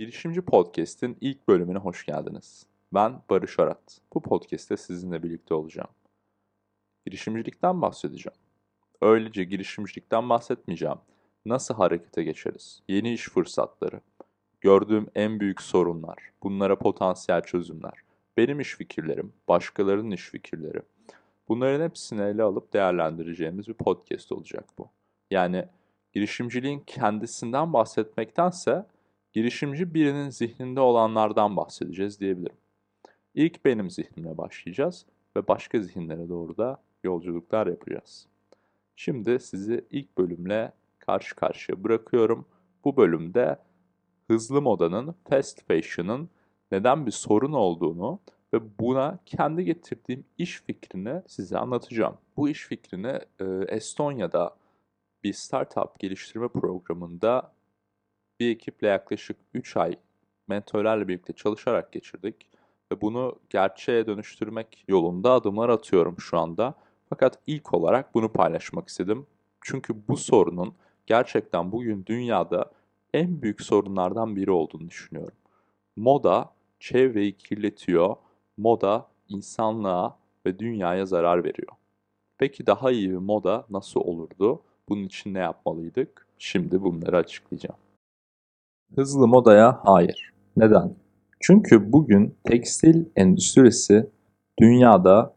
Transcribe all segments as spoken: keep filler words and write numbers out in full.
Girişimci Podcast'in ilk bölümüne hoş geldiniz. Ben Barış Arat. Bu podcast'te sizinle birlikte olacağım. Girişimcilikten bahsedeceğim. Öylece girişimcilikten bahsetmeyeceğim. Nasıl harekete geçeriz? Yeni iş fırsatları. Gördüğüm en büyük sorunlar. Bunlara potansiyel çözümler. Benim iş fikirlerim, başkalarının iş fikirleri. Bunların hepsini ele alıp değerlendireceğimiz bir podcast olacak bu. Yani girişimciliğin kendisinden bahsetmektense girişimci birinin zihninde olanlardan bahsedeceğiz diyebilirim. İlk benim zihnimle başlayacağız ve başka zihinlere doğru da yolculuklar yapacağız. Şimdi sizi ilk bölümle karşı karşıya bırakıyorum. Bu bölümde hızlı modanın, fast fashion'ın neden bir sorun olduğunu ve buna kendi getirdiğim iş fikrini size anlatacağım. Bu iş fikrini Estonya'da bir startup geliştirme programında bir ekiple yaklaşık üç ay mentorlarla birlikte çalışarak geçirdik. Ve bunu gerçeğe dönüştürmek yolunda adımlar atıyorum şu anda. Fakat ilk olarak bunu paylaşmak istedim. Çünkü bu sorunun gerçekten bugün dünyada en büyük sorunlardan biri olduğunu düşünüyorum. Moda çevreyi kirletiyor, moda insanlığa ve dünyaya zarar veriyor. Peki daha iyi bir moda nasıl olurdu? Bunun için ne yapmalıydık? Şimdi bunları açıklayacağım. Hızlı modaya hayır. Neden? Çünkü bugün tekstil endüstrisi dünyada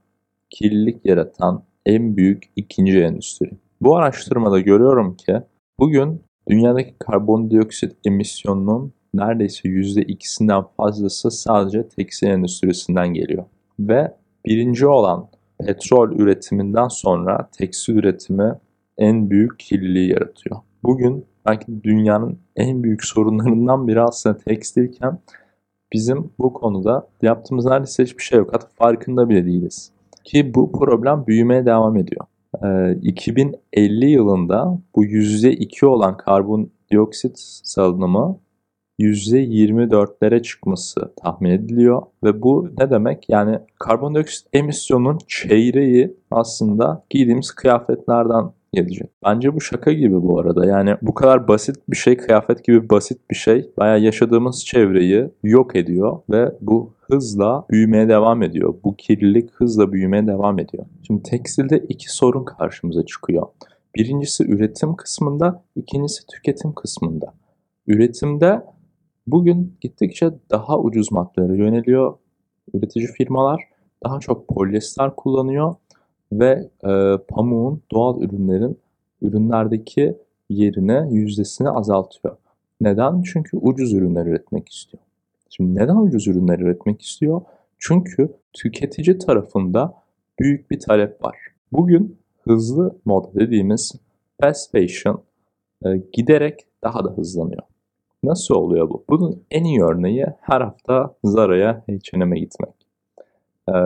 kirlilik yaratan en büyük ikinci endüstri. Bu araştırmada görüyorum ki bugün dünyadaki karbondioksit emisyonunun neredeyse yüzde ikisinden fazlası sadece tekstil endüstrisinden geliyor. Ve birinci olan petrol üretiminden sonra tekstil üretimi en büyük kirliliği yaratıyor. Bugün belki dünyanın en büyük sorunlarından biri aslında tekstilken bizim bu konuda yaptığımız neredeyse hiçbir şey yok. Hatta farkında bile değiliz. Ki bu problem büyümeye devam ediyor. Ee, iki bin elli yılında bu yüzde iki olan karbondioksit salınımı yüzde yirmi dörtlere çıkması tahmin ediliyor. Ve bu ne demek? Yani karbondioksit emisyonunun çeyreği aslında giydiğimiz kıyafetlerden gelecek. Bence bu şaka gibi bu arada. Yani bu kadar basit bir şey, kıyafet gibi basit bir şey bayağı yaşadığımız çevreyi yok ediyor ve bu hızla büyümeye devam ediyor. Bu kirlilik hızla büyümeye devam ediyor. Şimdi tekstilde iki sorun karşımıza çıkıyor. Birincisi üretim kısmında, ikincisi tüketim kısmında. Üretimde bugün gittikçe daha ucuz maddelere yöneliyor üretici firmalar. Daha çok polyester kullanıyor. Ve e, pamuğun, doğal ürünlerin ürünlerdeki yerine, yüzdesini azaltıyor. Neden? Çünkü ucuz ürünler üretmek istiyor. Şimdi neden ucuz ürünler üretmek istiyor? Çünkü tüketici tarafında büyük bir talep var. Bugün hızlı moda dediğimiz fast fashion e, giderek daha da hızlanıyor. Nasıl oluyor bu? Bunun en iyi örneği her hafta Zara'ya, H ve M'e gitmek.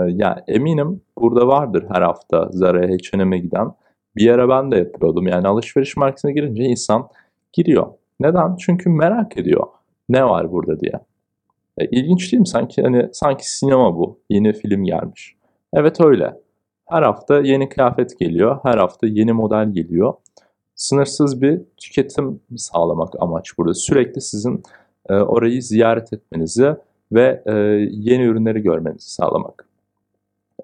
Yani eminim burada vardır her hafta Zara'ya, H ve M'e giden. Bir ara ben de yapıyordum. Yani alışveriş merkezine girince insan giriyor. Neden? Çünkü merak ediyor. Ne var burada diye. E, ilginç değil mi? Sanki, hani, sanki sinema bu. Yeni film gelmiş. Evet öyle. Her hafta yeni kıyafet geliyor. Her hafta yeni model geliyor. Sınırsız bir tüketim sağlamak amaç burada. Sürekli sizin e, orayı ziyaret etmenizi ve e, yeni ürünleri görmenizi sağlamak.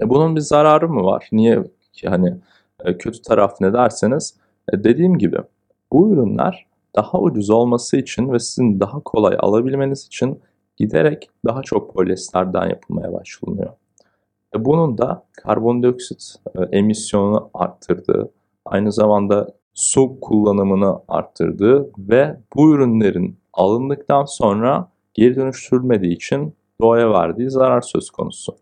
E, bunun bir zararı mı var? Niye? Hani e, kötü taraf ne derseniz, e, dediğim gibi bu ürünler daha ucuz olması için ve sizin daha kolay alabilmeniz için giderek daha çok polyesterden yapılmaya başlanıyor. E, bunun da karbondioksit e, emisyonunu arttırdığı, aynı zamanda su kullanımını arttırdığı ve bu ürünlerin alındıktan sonra geri dönüştürülmediği için doğaya verdiği zarar söz konusu.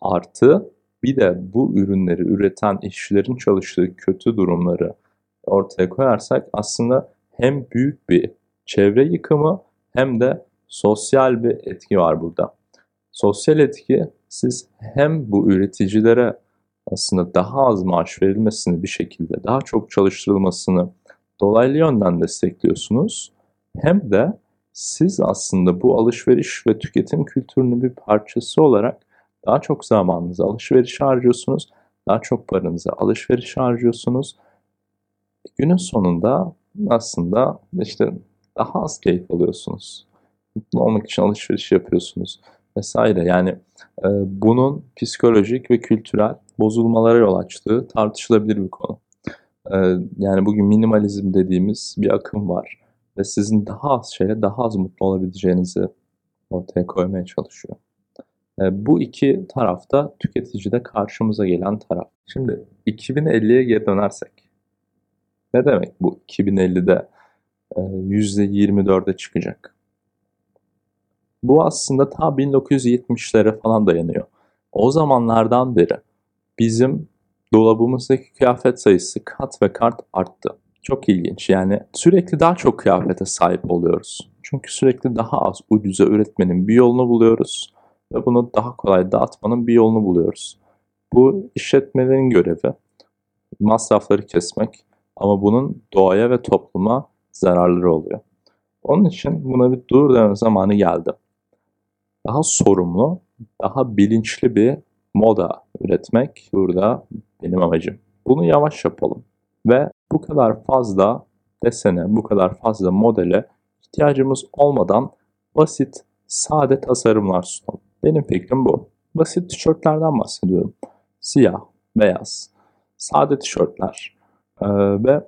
Artı bir de bu ürünleri üreten işçilerin çalıştığı kötü durumları ortaya koyarsak aslında hem büyük bir çevre yıkımı hem de sosyal bir etki var burada. Sosyal etki, siz hem bu üreticilere aslında daha az maaş verilmesini, bir şekilde daha çok çalıştırılmasını dolaylı yönden destekliyorsunuz, hem de siz aslında bu alışveriş ve tüketim kültürünün bir parçası olarak daha çok zamanınızı alışverişe harcıyorsunuz, daha çok paranızı alışverişe harcıyorsunuz. Günün sonunda aslında işte daha az keyif alıyorsunuz. mutlu olmak için alışveriş yapıyorsunuz vesaire. Yani e, bunun psikolojik ve kültürel bozulmalara yol açtığı tartışılabilir bir konu. E, yani bugün minimalizm dediğimiz bir akım var ve sizin daha az şeyle daha az mutlu olabileceğinizi ortaya koymaya çalışıyor. E, bu iki tarafta tüketicide karşımıza gelen taraf. Şimdi iki bin elliye geri dönersek, ne demek bu iki bin ellide e, yüzde yirmi dörde çıkacak? Bu aslında ta bin dokuz yüz yetmişlere falan dayanıyor. O zamanlardan beri bizim dolabımızdaki kıyafet sayısı kat ve kart arttı. Çok ilginç, yani sürekli daha çok kıyafete sahip oluyoruz. Çünkü sürekli daha az ucuza üretmenin bir yolunu buluyoruz ve bunu daha kolay dağıtmanın bir yolunu buluyoruz. Bu işletmelerin görevi, masrafları kesmek ama bunun doğaya ve topluma zararları oluyor. Onun için buna bir dur deme zamanı geldi. Daha sorumlu, daha bilinçli bir moda üretmek burada benim amacım. Bunu yavaş yapalım ve bu kadar fazla desene, bu kadar fazla modele ihtiyacımız olmadan basit, sade tasarımlar sunalım. Benim fikrim bu. Basit tişörtlerden bahsediyorum. Siyah, beyaz, sade tişörtler ee, ve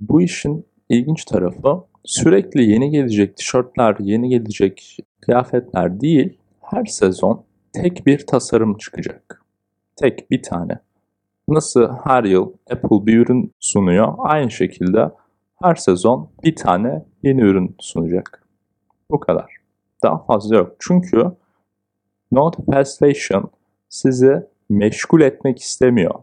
bu işin ilginç tarafı sürekli yeni gelecek tişörtler, yeni gelecek kıyafetler değil, her sezon tek bir tasarım çıkacak. Tek bir tane. Nasıl her yıl Apple bir ürün sunuyor, aynı şekilde her sezon bir tane yeni ürün sunacak. Bu kadar. Daha fazla yok. Çünkü No to fast fashion sizi meşgul etmek istemiyor.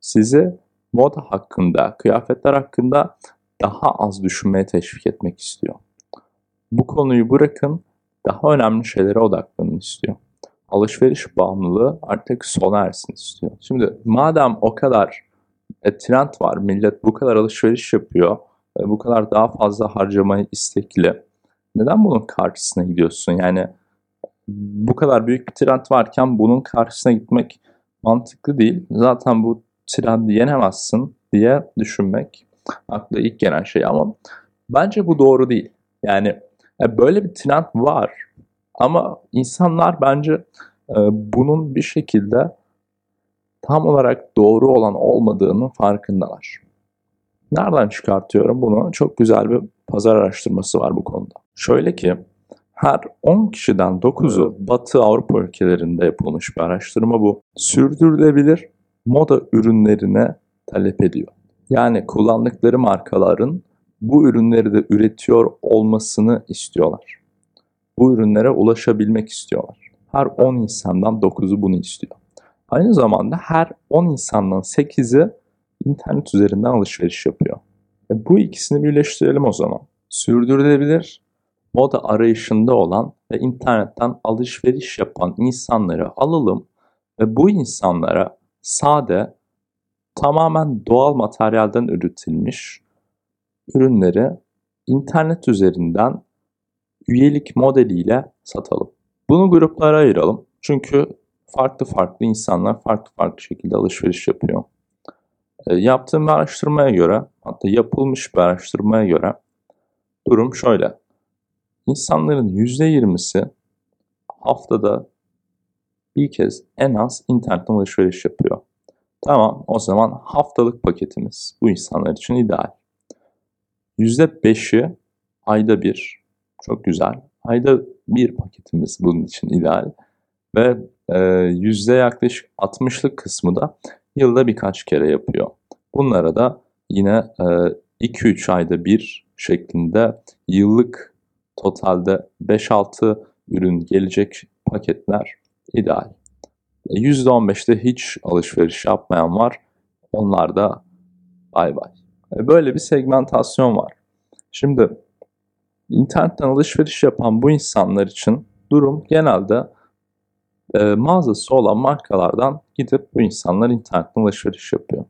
Sizi moda hakkında, kıyafetler hakkında daha az düşünmeye teşvik etmek istiyor. Bu konuyu bırakın, daha önemli şeylere odaklanın istiyor. Alışveriş bağımlılığı artık sona ersin istiyor. Şimdi madem o kadar e, trend var, millet bu kadar alışveriş yapıyor, e, bu kadar daha fazla harcamayı istekli, neden bunun karşısına gidiyorsun? Yani bu kadar büyük bir trend varken bunun karşısına gitmek mantıklı değil. Zaten bu trendi yenemezsin diye düşünmek akla ilk gelen şey, ama bence bu doğru değil. Yani e, böyle bir trend var. Ama insanlar bence e, bunun bir şekilde tam olarak doğru olan olmadığının farkındalar. Nereden çıkartıyorum bunu? Çok güzel bir pazar araştırması var bu konuda. Şöyle ki, her on kişiden dokuzu Batı Avrupa ülkelerinde yapılmış bir araştırma bu. Sürdürülebilir moda ürünlerine talep ediyor. Yani kullandıkları markaların bu ürünleri de üretiyor olmasını istiyorlar. Bu ürünlere ulaşabilmek istiyorlar. Her on insandan dokuzu bunu istiyor. Aynı zamanda her on insandan sekizi internet üzerinden alışveriş yapıyor. E bu ikisini birleştirelim o zaman. Sürdürülebilir moda arayışında olan ve internetten alışveriş yapan insanları alalım ve bu insanlara sade, tamamen doğal materyalden üretilmiş ürünleri internet üzerinden üyelik modeliyle satalım. Bunu gruplara ayıralım. Çünkü farklı farklı insanlar farklı farklı şekilde alışveriş yapıyor. E, yaptığım bir araştırmaya göre, hatta yapılmış bir araştırmaya göre durum şöyle. İnsanların yüzde yirmisi haftada bir kez en az internetten alışveriş yapıyor. Tamam, o zaman haftalık paketimiz bu insanlar için ideal. yüzde beşi ayda bir. Çok güzel. Ayda bir paketimiz bunun için ideal. Ve e, yüzde yaklaşık altmışlık kısmı da yılda birkaç kere yapıyor. Bunlara da yine e, iki üç ayda bir şeklinde yıllık totalde beş altı ürün gelecek paketler ideal. E, yüzde on beşte hiç alışveriş yapmayan var. Onlar da bay bay. E, böyle bir segmentasyon var. Şimdi İnternetten alışveriş yapan bu insanlar için durum genelde e, mağazası olan markalardan gidip bu insanlar internetten alışveriş yapıyor.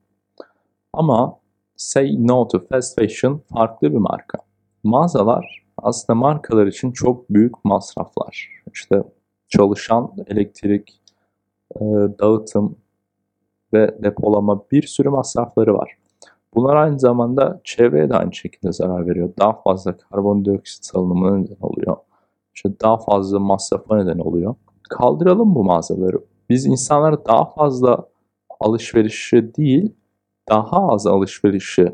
Ama Say No to Fast Fashion farklı bir marka. Mağazalar aslında markalar için çok büyük masraflar. İşte çalışan elektrik, e, dağıtım ve depolama bir sürü masrafları var. Bunlar aynı zamanda çevreye de aynı şekilde zarar veriyor. Daha fazla karbondioksit salınımına neden oluyor. işte daha fazla masrafa neden oluyor. Kaldıralım bu mağazaları. Biz insanlara daha fazla alışverişi değil, daha az alışverişi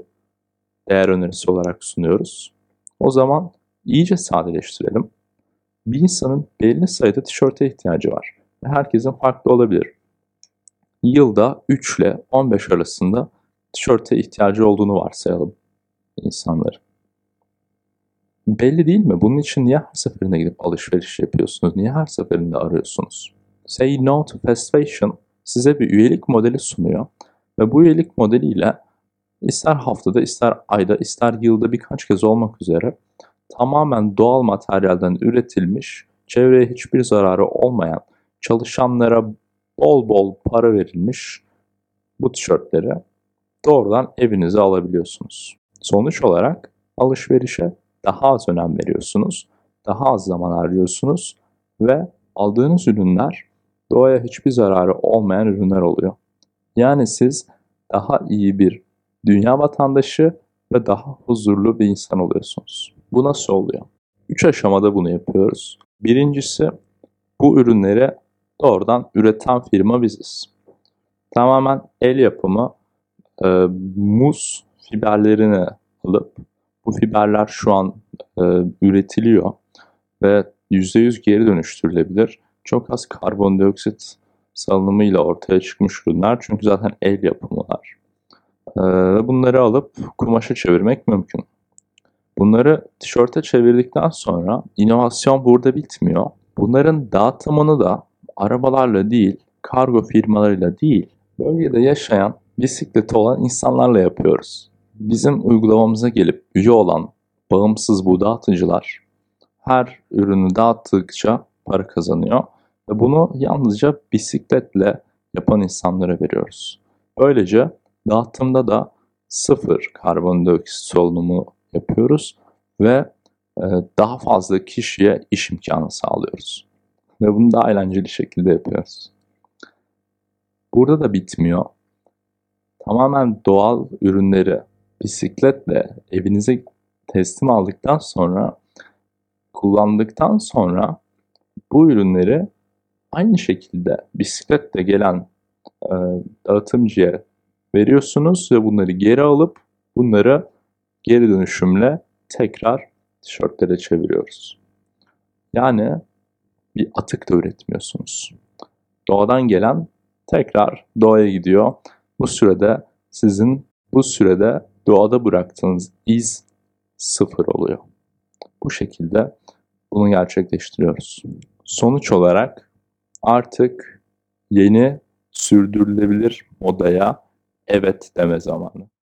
değer önerisi olarak sunuyoruz. O zaman iyice sadeleştirelim. Bir insanın belli sayıda tişörte ihtiyacı var. Herkesin farklı olabilir. Yılda üç ile on beş arasında tişörte ihtiyacı olduğunu varsayalım insanların. Belli değil mi? Bunun için niye her seferinde gidip alışveriş yapıyorsunuz? Niye her seferinde arıyorsunuz? Say no to fast fashion size bir üyelik modeli sunuyor. Ve bu üyelik modeliyle ister haftada, ister ayda, ister yılda birkaç kez olmak üzere tamamen doğal materyalden üretilmiş, çevreye hiçbir zararı olmayan, çalışanlara bol bol para verilmiş bu tişörtleri doğrudan evinize alabiliyorsunuz. Sonuç olarak alışverişe daha az önem veriyorsunuz, daha az zaman harcıyorsunuz ve aldığınız ürünler doğaya hiçbir zararı olmayan ürünler oluyor. Yani siz daha iyi bir dünya vatandaşı ve daha huzurlu bir insan oluyorsunuz. Bu nasıl oluyor? Üç aşamada bunu yapıyoruz. Birincisi, bu ürünleri doğrudan üreten firma biziz. Tamamen el yapımı e, muz fiberlerini alıp, bu fiberler şu an e, üretiliyor ve yüzde yüz geri dönüştürülebilir. Çok az karbondioksit salınımıyla ortaya çıkmış ürünler, çünkü zaten el yapımılar. E, bunları alıp kumaşa çevirmek mümkün. Bunları tişörte çevirdikten sonra inovasyon burada bitmiyor. Bunların dağıtımını da arabalarla değil, kargo firmalarıyla değil, bölgede yaşayan, bisikleti olan insanlarla yapıyoruz. Bizim uygulamamıza gelip üye olan bağımsız bu dağıtıcılar her ürünü dağıttıkça para kazanıyor ve bunu yalnızca bisikletle yapan insanlara veriyoruz. Böylece dağıtımda da sıfır karbondioksit solunumu yapıyoruz ve daha fazla kişiye iş imkanı sağlıyoruz. Ve bunu daha eğlenceli şekilde yapıyoruz. Burada da bitmiyor. Tamamen doğal ürünleri bisikletle evinize teslim aldıktan sonra, kullandıktan sonra bu ürünleri aynı şekilde bisikletle gelen e, dağıtımcıya veriyorsunuz ve bunları geri alıp bunları geri dönüşümle tekrar tişörtlere çeviriyoruz. Yani bir atık da üretmiyorsunuz. Doğadan gelen tekrar doğaya gidiyor. Bu sürede sizin bu sürede doğada bıraktığınız iz sıfır oluyor. Bu şekilde bunu gerçekleştiriyoruz. Sonuç olarak artık yeni sürdürülebilir modaya evet deme zamanı.